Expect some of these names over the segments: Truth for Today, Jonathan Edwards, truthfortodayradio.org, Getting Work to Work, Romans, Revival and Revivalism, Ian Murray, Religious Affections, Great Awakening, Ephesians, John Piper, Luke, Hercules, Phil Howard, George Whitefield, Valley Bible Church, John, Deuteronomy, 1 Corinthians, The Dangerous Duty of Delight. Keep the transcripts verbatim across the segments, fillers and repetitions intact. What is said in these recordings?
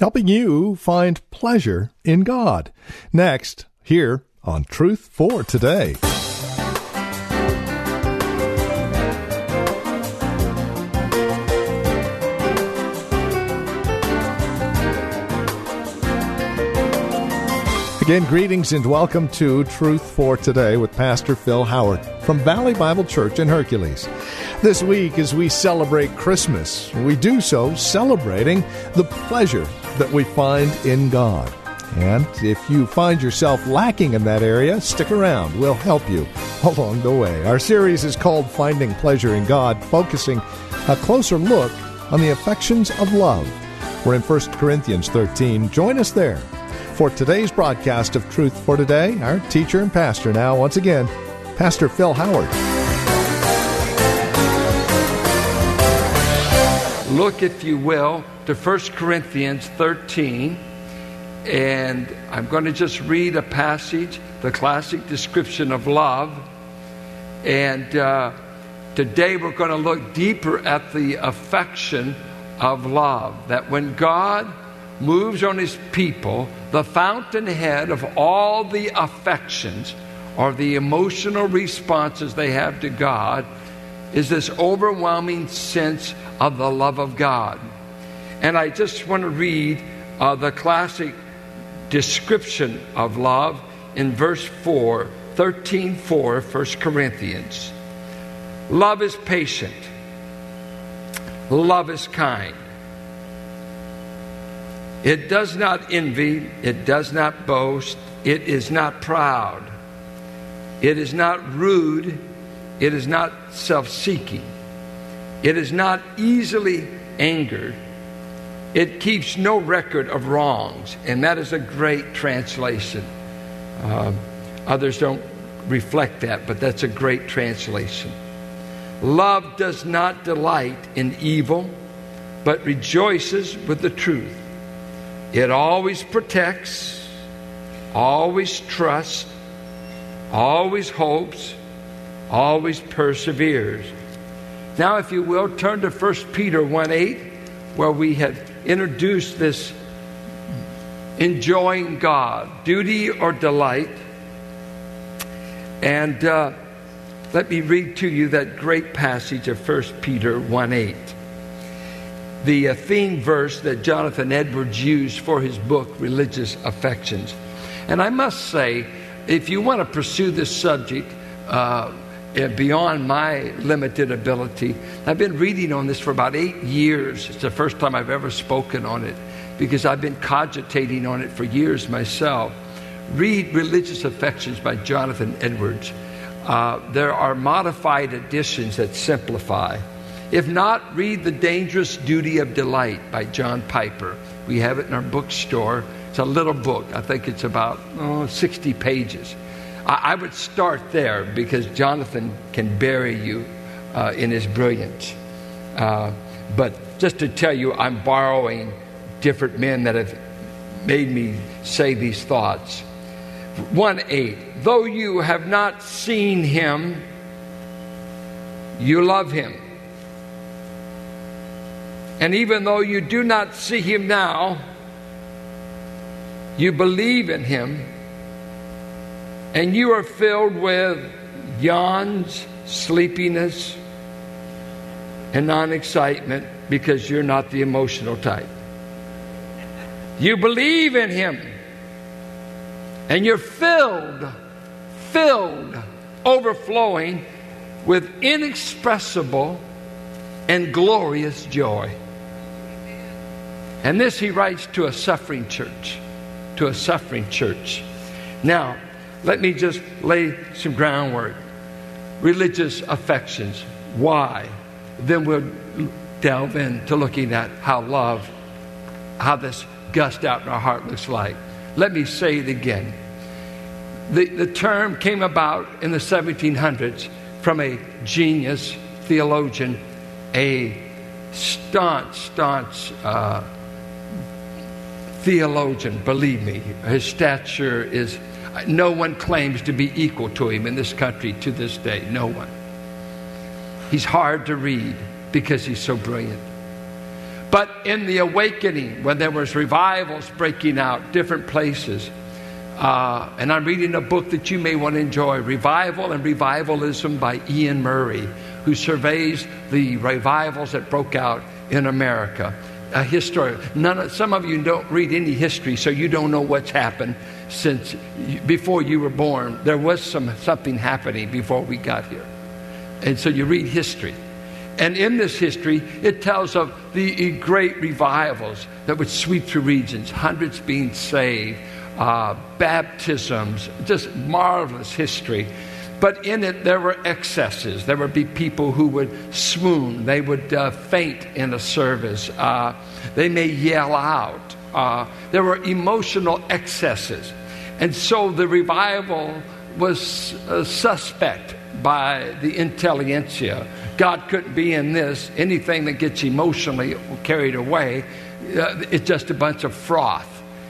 helping you find pleasure in God. Next, here on Truth for Today. Again, greetings and welcome to Truth for Today with Pastor Phil Howard from Valley Bible Church in Hercules. This week, as we celebrate Christmas, we do so celebrating the pleasure that we find in God. And if you find yourself lacking in that area, stick around. We'll help you along the way. Our series is called Finding Pleasure in God, focusing a closer look on the affections of love. We're in First Corinthians thirteen. Join us there. For today's broadcast of Truth for Today, our teacher and pastor now, once again, Pastor Phil Howard. Look, if you will, to First Corinthians thirteen, and I'm going to just read a passage, the classic description of love. And uh, today we're going to look deeper at the affection of love, that when God moves on his people, the fountainhead of all the affections or the emotional responses they have to God is this overwhelming sense of the love of God. And I just want to read uh, the classic description of love in verse four, thirteen four, First Corinthians. Love is patient. Love is kind. It does not envy, it does not boast, it is not proud, it is not rude, it is not self-seeking, it is not easily angered, it keeps no record of wrongs, and that is a great translation. Uh, others don't reflect that, but that's a great translation. Love does not delight in evil, but rejoices with the truth. It always protects, always trusts, always hopes, always perseveres. Now, if you will, turn to First Peter one eight, where we had introduced this enjoying God, duty or delight. And uh, let me read to you that great passage of First Peter one eight. The theme verse that Jonathan Edwards used for his book, Religious Affections. And I must say, if you want to pursue this subject uh, beyond my limited ability, I've been reading on this for about eight years. It's the first time I've ever spoken on it because I've been cogitating on it for years myself. Read Religious Affections by Jonathan Edwards. Uh, there are modified editions that simplify. If not, read The Dangerous Duty of Delight by John Piper. We have it in our bookstore. It's a little book. I think it's about oh, sixty pages. I, I would start there because Jonathan can bury you uh, in his brilliance. Uh, but just to tell you, I'm borrowing different men that have made me say these thoughts. one eight, though you have not seen him, you love him. And even though you do not see him now, you believe in him, and you are filled with yawns, sleepiness, and non-excitement because you're not the emotional type. You believe in him, and you're filled, filled, overflowing with inexpressible and glorious joy. And this he writes to a suffering church, to a suffering church. Now, let me just lay some groundwork. Religious affections, why? Then we'll delve into looking at how love, how this gust out in our heart looks like. Let me say it again. The, the term came about in the seventeen hundreds from a genius theologian, a staunch, staunch uh, theologian, believe me. His stature is, no one claims to be equal to him in this country to this day, no one. He's hard to read because he's so brilliant. But in the awakening, when there was revivals breaking out, different places, uh, and I'm reading a book that you may want to enjoy, Revival and Revivalism by Ian Murray, who surveys the revivals that broke out in America. A historian. None of, some of you don't read any history, so you don't know what's happened since before you were born. There was some something happening before we got here. And so you read history. And in this history, it tells of the great revivals that would sweep through regions, hundreds being saved, uh, baptisms, just marvelous history. But in it, there were excesses. There would be people who would swoon. They would uh, faint in a service. Uh, they may yell out. Uh, there were emotional excesses. And so the revival was uh, suspect by the intelligentsia. God couldn't be in this. Anything that gets emotionally carried away, uh, it's just a bunch of froth.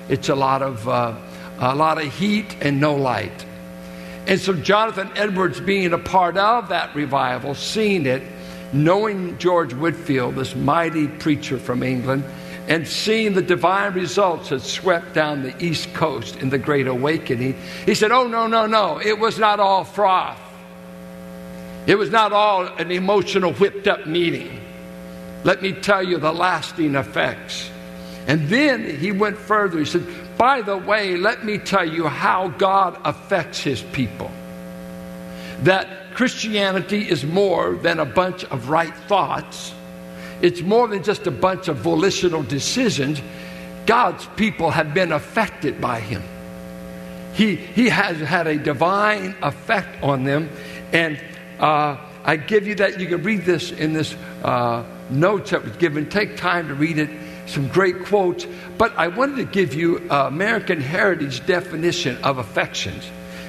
It's a lot of, uh, a lot of heat and no light. And so Jonathan Edwards, being a part of that revival, seeing it, knowing George Whitefield, this mighty preacher from England, and seeing the divine results that swept down the East Coast in the Great Awakening, he said, oh, no, no, no, it was not all froth. It was not all an emotional, whipped-up meeting. Let me tell you the lasting effects. And then he went further. He said, by the way, let me tell you how God affects his people. That Christianity is more than a bunch of right thoughts. It's more than just a bunch of volitional decisions. God's people have been affected by him. He, he has had a divine effect on them. And uh, I give you that. You can read this in this uh, notes that was given. Take time to read it. Some great quotes, but I wanted to give you uh, American Heritage definition of affections.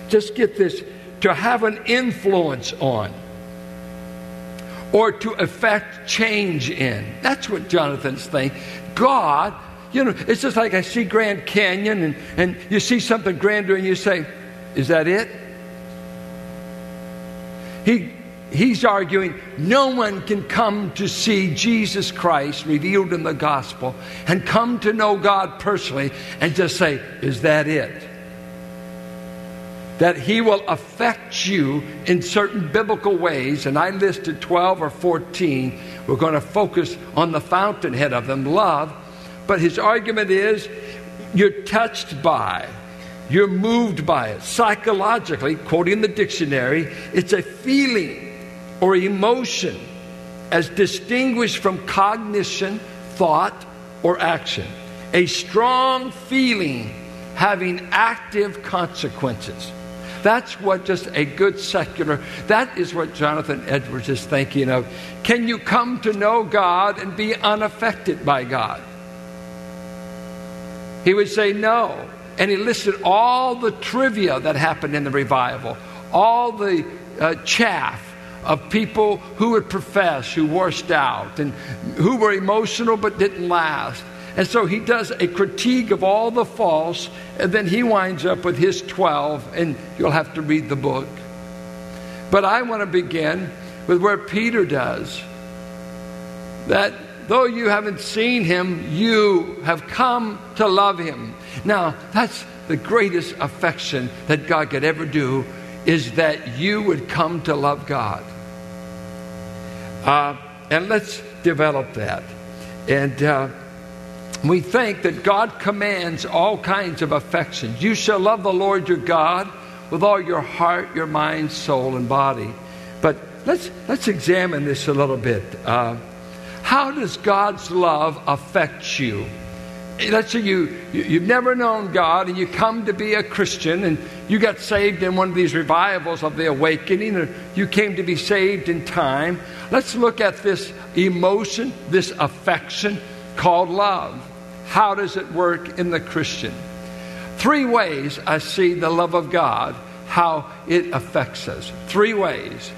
Just get this: to have an influence on or to affect change in. That's what Jonathan's saying. God, you know, it's just like I see Grand Canyon and, and you see something grander and you say, is that it? He He's arguing no one can come to see Jesus Christ revealed in the gospel and come to know God personally and just say, is that it? That he will affect you in certain biblical ways. And I listed twelve or fourteen. We're going to focus on the fountainhead of them, love. But his argument is you're touched by, you're moved by it. Psychologically, quoting the dictionary, it's a feeling or emotion as distinguished from cognition, thought, or action. A strong feeling having active consequences. That's what just a good secular, that is what Jonathan Edwards is thinking of. Can you come to know God and be unaffected by God? He would say no. And he listed all the trivia that happened in the revival, all the uh, chaff, of people who would profess, who washed out, and who were emotional but didn't last. And so he does a critique of all the false, and then he winds up with his twelve, and you'll have to read the book. But I want to begin with where Peter does. That though you haven't seen him, you have come to love him. Now, that's the greatest affection that God could ever do, is that you would come to love God. Uh, and let's develop that. And uh, we think that God commands all kinds of affections. You shall love the Lord your God with all your heart, your mind, soul, and body. But let's, let's examine this a little bit. Uh, how does God's love affect you? Let's say you, you, you've never known God and you come to be a Christian and you got saved in one of these revivals of the awakening, or you came to be saved in time. Let's look at this emotion, this affection called love. How does it work in the Christian? Three ways I see the love of God, how it affects us. Three ways.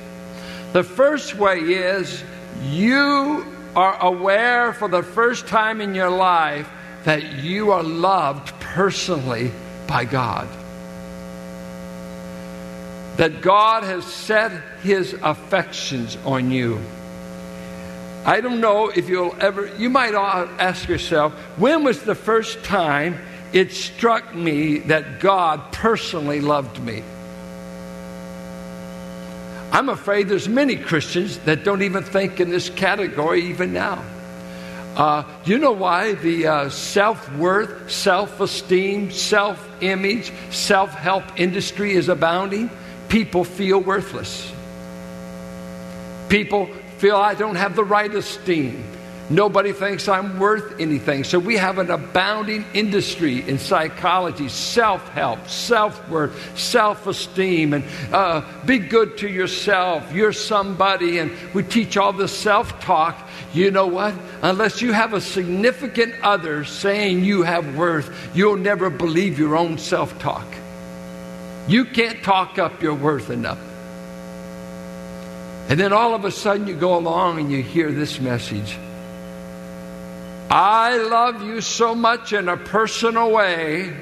The first way is you are aware for the first time in your life that you are loved personally by God. That God has set his affections on you. I don't know if you'll ever, you might ask yourself, when was the first time it struck me that God personally loved me? I'm afraid there's many Christians that don't even think in this category even now. Uh, you know why? The uh, self-worth, self-esteem, self-image, self-help industry is abounding. People feel worthless. People feel I don't have the right esteem. Nobody thinks I'm worth anything. So we have an abounding industry in psychology, self-help, self-worth, self-esteem, and uh, be good to yourself. You're somebody, and we teach all this self-talk. You know what? Unless you have a significant other saying you have worth, you'll never believe your own self-talk. You can't talk up your worth enough. And then all of a sudden you go along and you hear this message. I love you so much in a personal way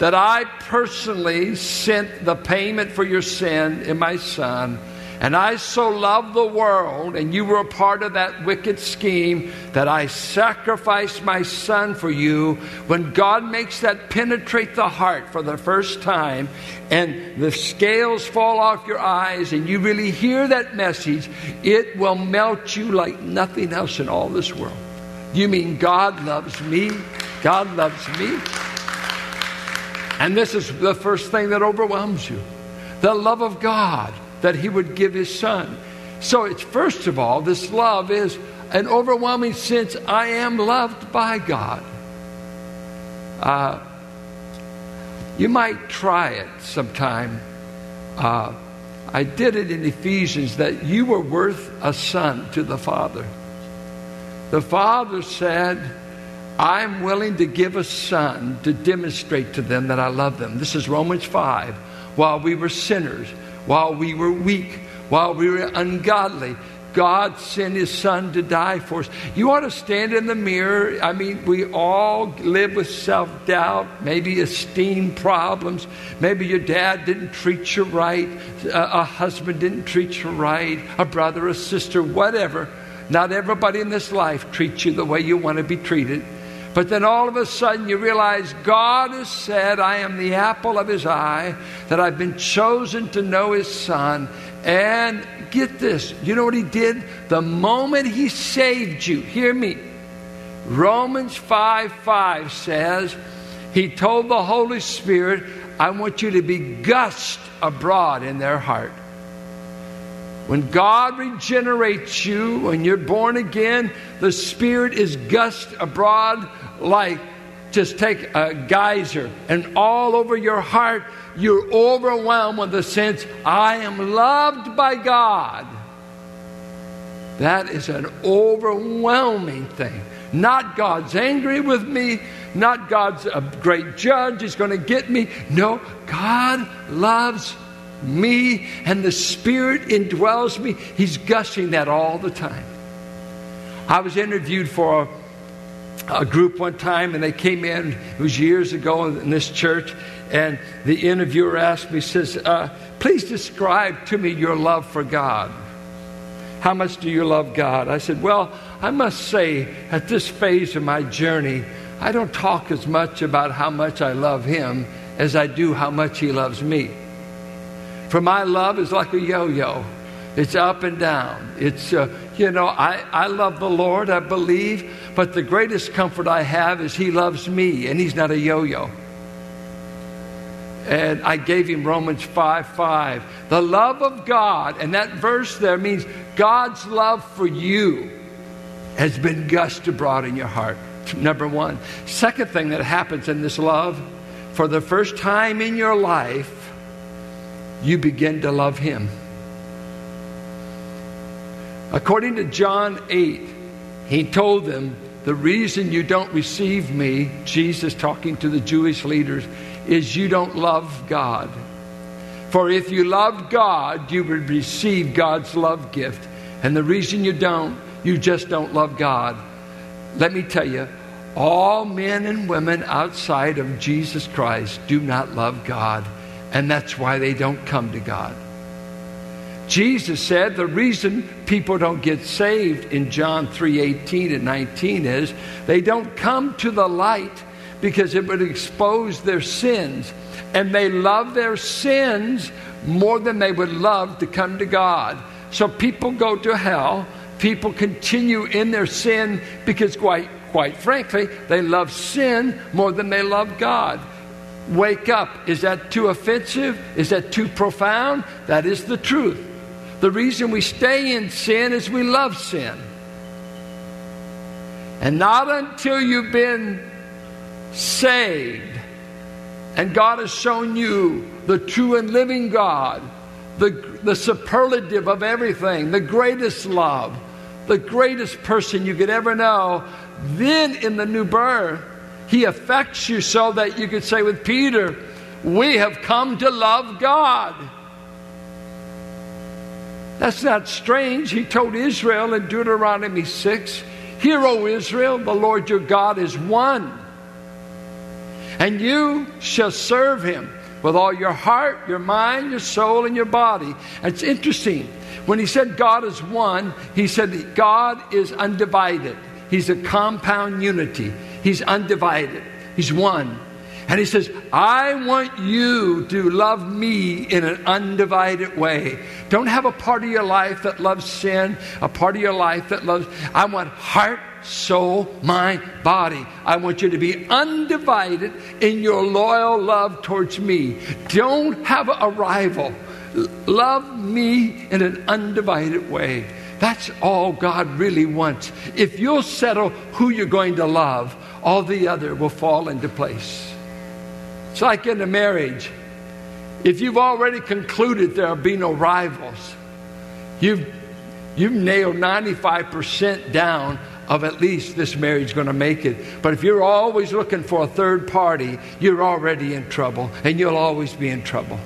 that I personally sent the payment for your sin in my Son. And I so love the world, and you were a part of that wicked scheme, that I sacrificed my Son for you. When God makes that penetrate the heart for the first time, and the scales fall off your eyes, and you really hear that message, it will melt you like nothing else in all this world. You mean God loves me? God loves me? And this is the first thing that overwhelms you. The love of God that He would give His Son. So it's first of all, this love is an overwhelming sense I am loved by God. Uh, you might try it sometime. Uh, I did it in Ephesians that you were worth a son to the Father. The Father said, I'm willing to give a son to demonstrate to them that I love them. This is Romans five. While we were sinners, while we were weak, while we were ungodly, God sent His Son to die for us. You ought to stand in the mirror. I mean, we all live with self-doubt, maybe esteem problems. Maybe your dad didn't treat you right, a, a husband didn't treat you right, a brother, a sister, whatever. Not everybody in this life treats you the way you want to be treated. But then all of a sudden you realize God has said, I am the apple of His eye, that I've been chosen to know His Son. And get this, you know what He did? The moment He saved you, hear me, Romans five five says, He told the Holy Spirit, I want you to be gushed abroad in their heart. When God regenerates you, when you're born again, the Spirit is gushed abroad like just take a geyser, and all over your heart, you're overwhelmed with the sense, I am loved by God. That is an overwhelming thing. Not God's angry with me, not God's a great judge, He's going to get me. No, God loves me, and the Spirit indwells me. He's gushing that all the time. I was interviewed for a, a group one time, and they came in. It was years ago in this church, and the interviewer asked me, says, uh, please describe to me your love for God. How much do you love God? I said, well, I must say at this phase of my journey, I don't talk as much about how much I love Him as I do how much He loves me. For my love is like a yo-yo. It's up and down. It's, uh, you know, I, I love the Lord, I believe, but the greatest comfort I have is He loves me, and He's not a yo-yo. And I gave him Romans five five. The love of God, and that verse there means God's love for you has been gushed abroad in your heart, number one. Second thing that happens in this love, for the first time in your life, you begin to love Him. According to John eight, He told them, the reason you don't receive me, Jesus talking to the Jewish leaders, is you don't love God. For if you loved God, you would receive God's love gift. And the reason you don't, you just don't love God. Let me tell you, all men and women outside of Jesus Christ do not love God. And that's why they don't come to God. Jesus said the reason people don't get saved in John three eighteen and nineteen is they don't come to the light because it would expose their sins. And they love their sins more than they would love to come to God. So people go to hell. People continue in their sin because quite, quite frankly, they love sin more than they love God. Wake up. Is that too offensive? Is that too profound? That is the truth. The reason we stay in sin is we love sin. And not until you've been saved and God has shown you the true and living God, the, the superlative of everything, the greatest love, the greatest person you could ever know, then in the new birth, He affects you so that you could say with Peter, we have come to love God. That's not strange. He told Israel in Deuteronomy six, Hear, O Israel, the Lord your God is one. And you shall serve Him with all your heart, your mind, your soul, and your body. And it's interesting. When he said God is one, he said that God is undivided. He's a compound unity. He's undivided. He's one. And he says, I want you to love me in an undivided way. Don't have a part of your life that loves sin, a part of your life that loves... I want heart, soul, mind, body. I want you to be undivided in your loyal love towards me. Don't have a rival. Love me in an undivided way. That's all God really wants. If you'll settle who you're going to love, all the other will fall into place. It's like in a marriage. If you've already concluded there'll be no rivals, you've, you've nailed ninety-five percent down of at least this marriage going to make it. But if you're always looking for a third party, you're already in trouble, and you'll always be in trouble.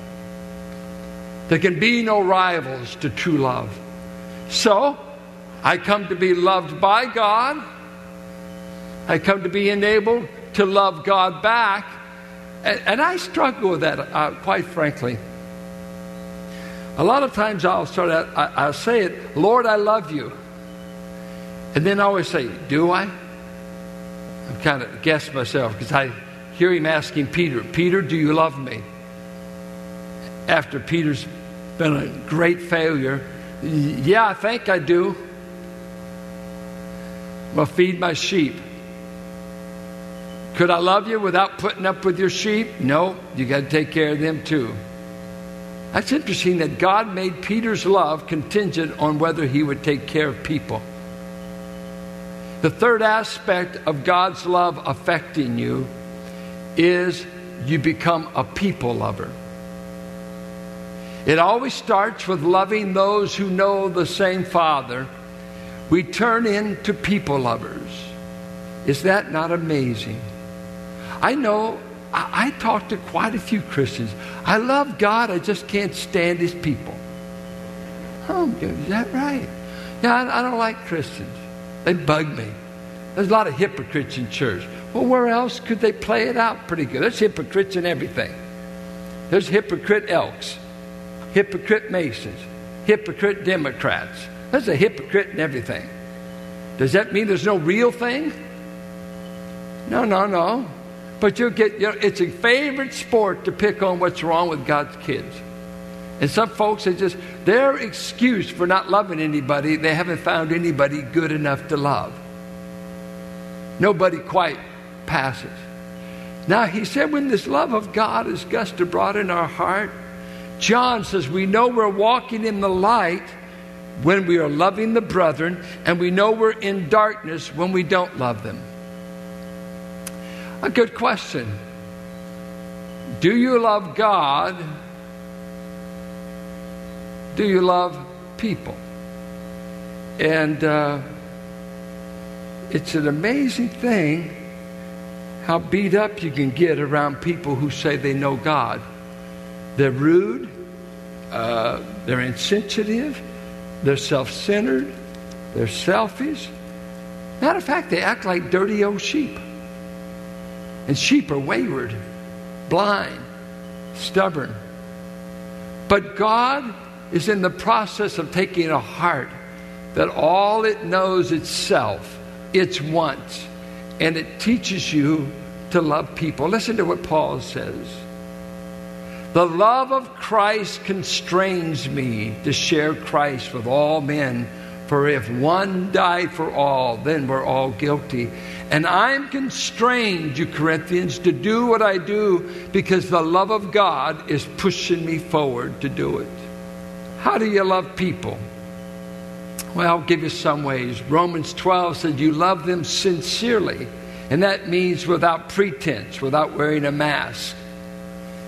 There can be no rivals to true love. So, I come to be loved by God. I come to be enabled to love God back. And, and I struggle with that, uh, quite frankly. A lot of times I'll start out, I, I'll say it, Lord, I love you. And then I always say, do I? I'm kind of guessing myself because I hear him asking Peter, Peter, do you love me? After Peter's been a great failure, yeah, I think I do. Well, feed my sheep. Could I love you without putting up with your sheep? No, you got to take care of them too. That's interesting that God made Peter's love contingent on whether he would take care of people. The third aspect of God's love affecting you is you become a people lover. It always starts with loving those who know the same Father. We turn into people lovers. Is that not amazing? I know, I, I talk to quite a few Christians. I love God, I just can't stand His people. Oh, is that right? Yeah, I, I don't like Christians. They bug me. There's a lot of hypocrites in church. Well, where else could they play it out pretty good? There's hypocrites in everything. There's hypocrite Elks. Hypocrite Masons, hypocrite Democrats. There's a hypocrite in everything. Does that mean there's no real thing? No, no, no. But you'll get, you know, it's a favorite sport to pick on what's wrong with God's kids. And some folks, they just, their excuse for not loving anybody, they haven't found anybody good enough to love. Nobody quite passes. Now, he said, when this love of God is gushed abroad in our heart, John says we know we're walking in the light when we are loving the brethren, and we know we're in darkness when we don't love them. A good question. Do you love God? Do you love people? And uh, it's an amazing thing how beat up you can get around people who say they know God. They're rude, uh, they're insensitive, they're self-centered, they're selfish. Matter of fact, they act like dirty old sheep. And sheep are wayward, blind, stubborn. But God is in the process of taking a heart that all it knows itself, its wants, and it teaches you to love people. Listen to what Paul says. The love of Christ constrains me to share Christ with all men, for if one died for all, then we're all guilty. And I'm constrained, you Corinthians, to do what I do because the love of God is pushing me forward to do it. How do you love people? Well, I'll give you some ways. Romans twelve said you love them sincerely, and that means without pretense, without wearing a mask.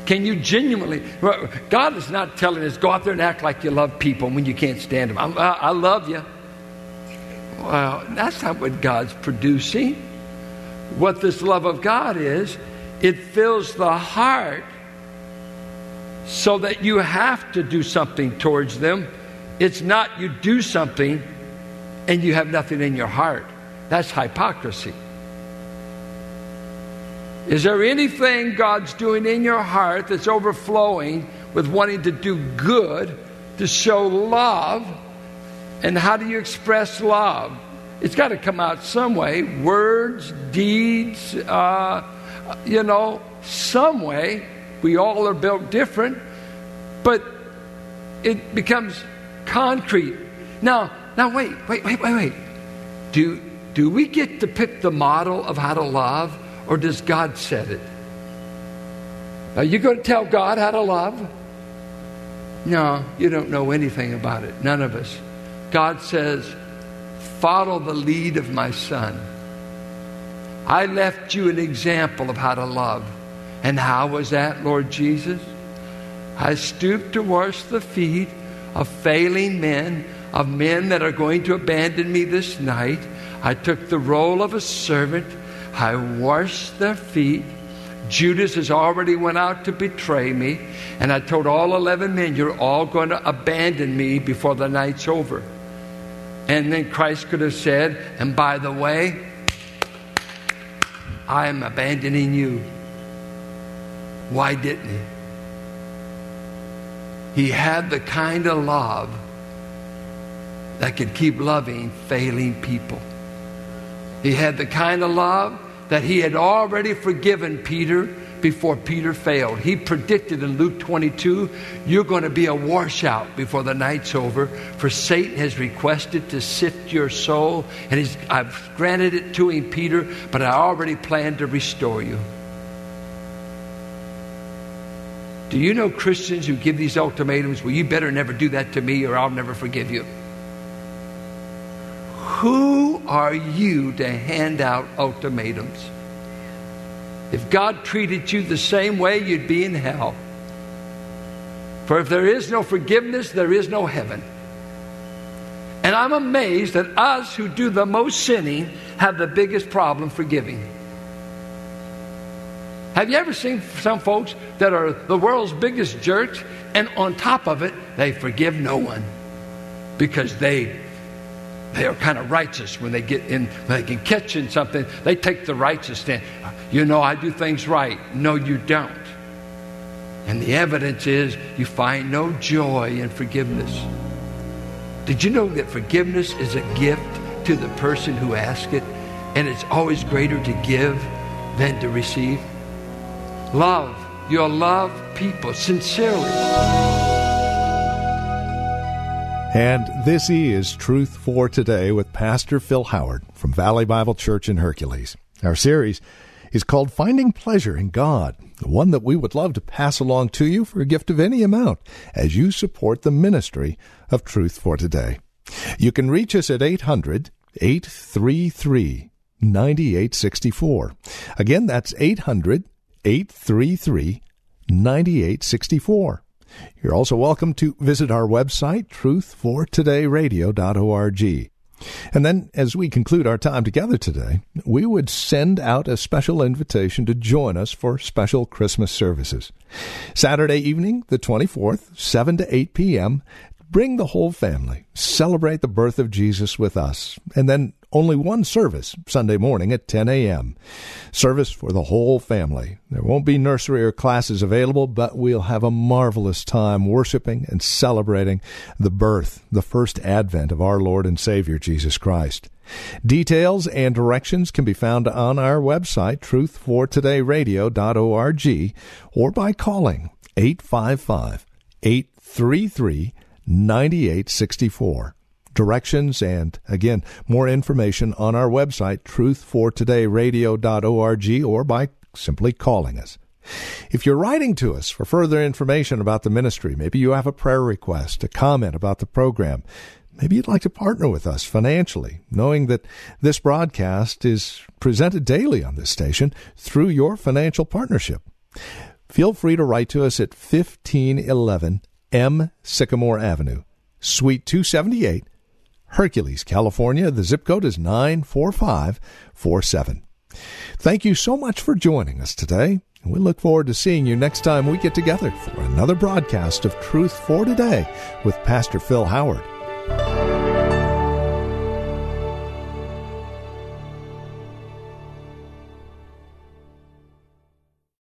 Can you genuinely? God is not telling us, go out there and act like you love people when you can't stand them. I, I love you. Well, that's not what God's producing. What this love of God is, it fills the heart so that you have to do something towards them. It's not you do something and you have nothing in your heart. That's hypocrisy. Is there anything God's doing in your heart that's overflowing with wanting to do good, to show love? And how do you express love? It's got to come out some way. Words, deeds, uh, you know, some way. We all are built different. But it becomes concrete. Now, now wait, wait, wait, wait, wait. Do, do we get to pick the model of how to love? Or does God set it? Are you going to tell God how to love? No, you don't know anything about it. None of us. God says, follow the lead of my son. I left you an example of how to love. And how was that, Lord Jesus? I stooped to wash the feet of failing men, of men that are going to abandon me this night. I took the role of a servant. I washed their feet. Judas has already went out to betray me. And I told all eleven men, you're all going to abandon me before the night's over. And then Christ could have said, and by the way, I am abandoning you. Why didn't he? He had the kind of love that could keep loving failing people. He had the kind of love that he had already forgiven Peter before Peter failed. He predicted in Luke twenty-two, you're going to be a washout before the night's over, for Satan has requested to sift your soul, and he's, I've granted it to him, Peter, but I already planned to restore you. Do you know Christians who give these ultimatums? Well, you better never do that to me or I'll never forgive you. Who are you to hand out ultimatums? If God treated you the same way, you'd be in hell. For if there is no forgiveness, there is no heaven. And I'm amazed that us who do the most sinning have the biggest problem forgiving. Have you ever seen some folks that are the world's biggest jerks, and on top of it, they forgive no one because they They are kind of righteous when they get in, when they can catch in something, they take the righteous stand. You know, I do things right. No, you don't. And the evidence is you find no joy in forgiveness. Did you know that forgiveness is a gift to the person who asks it? And it's always greater to give than to receive. Love. You'll love people sincerely. And this is Truth for Today with Pastor Phil Howard from Valley Bible Church in Hercules. Our series is called Finding Pleasure in God, one that we would love to pass along to you for a gift of any amount as you support the ministry of Truth for Today. You can reach us at eight hundred, eight three three, nine eight six four. Again, that's eight hundred, eight three three, nine eight six four. You're also welcome to visit our website, truth for today radio dot org. And then, as we conclude our time together today, we would send out a special invitation to join us for special Christmas services. Saturday evening, the twenty-fourth, seven to eight p.m., bring the whole family. Celebrate the birth of Jesus with us. And then only one service Sunday morning at ten a.m. Service for the whole family. There won't be nursery or classes available, but we'll have a marvelous time worshiping and celebrating the birth, the first advent of our Lord and Savior, Jesus Christ. Details and directions can be found on our website, truth for today radio dot org, or by calling eight five five, eight three three, nine eight six four. Directions and, again, more information on our website, truth for today radio dot org, or by simply calling us. If you're writing to us for further information about the ministry, maybe you have a prayer request, a comment about the program, maybe you'd like to partner with us financially, knowing that this broadcast is presented daily on this station through your financial partnership. Feel free to write to us at fifteen eleven M Sycamore Avenue, Suite two seventy-eight, Hercules, California. The zip code is nine four five four seven. Thank you so much for joining us today. We look forward to seeing you next time we get together for another broadcast of Truth for Today with Pastor Phil Howard.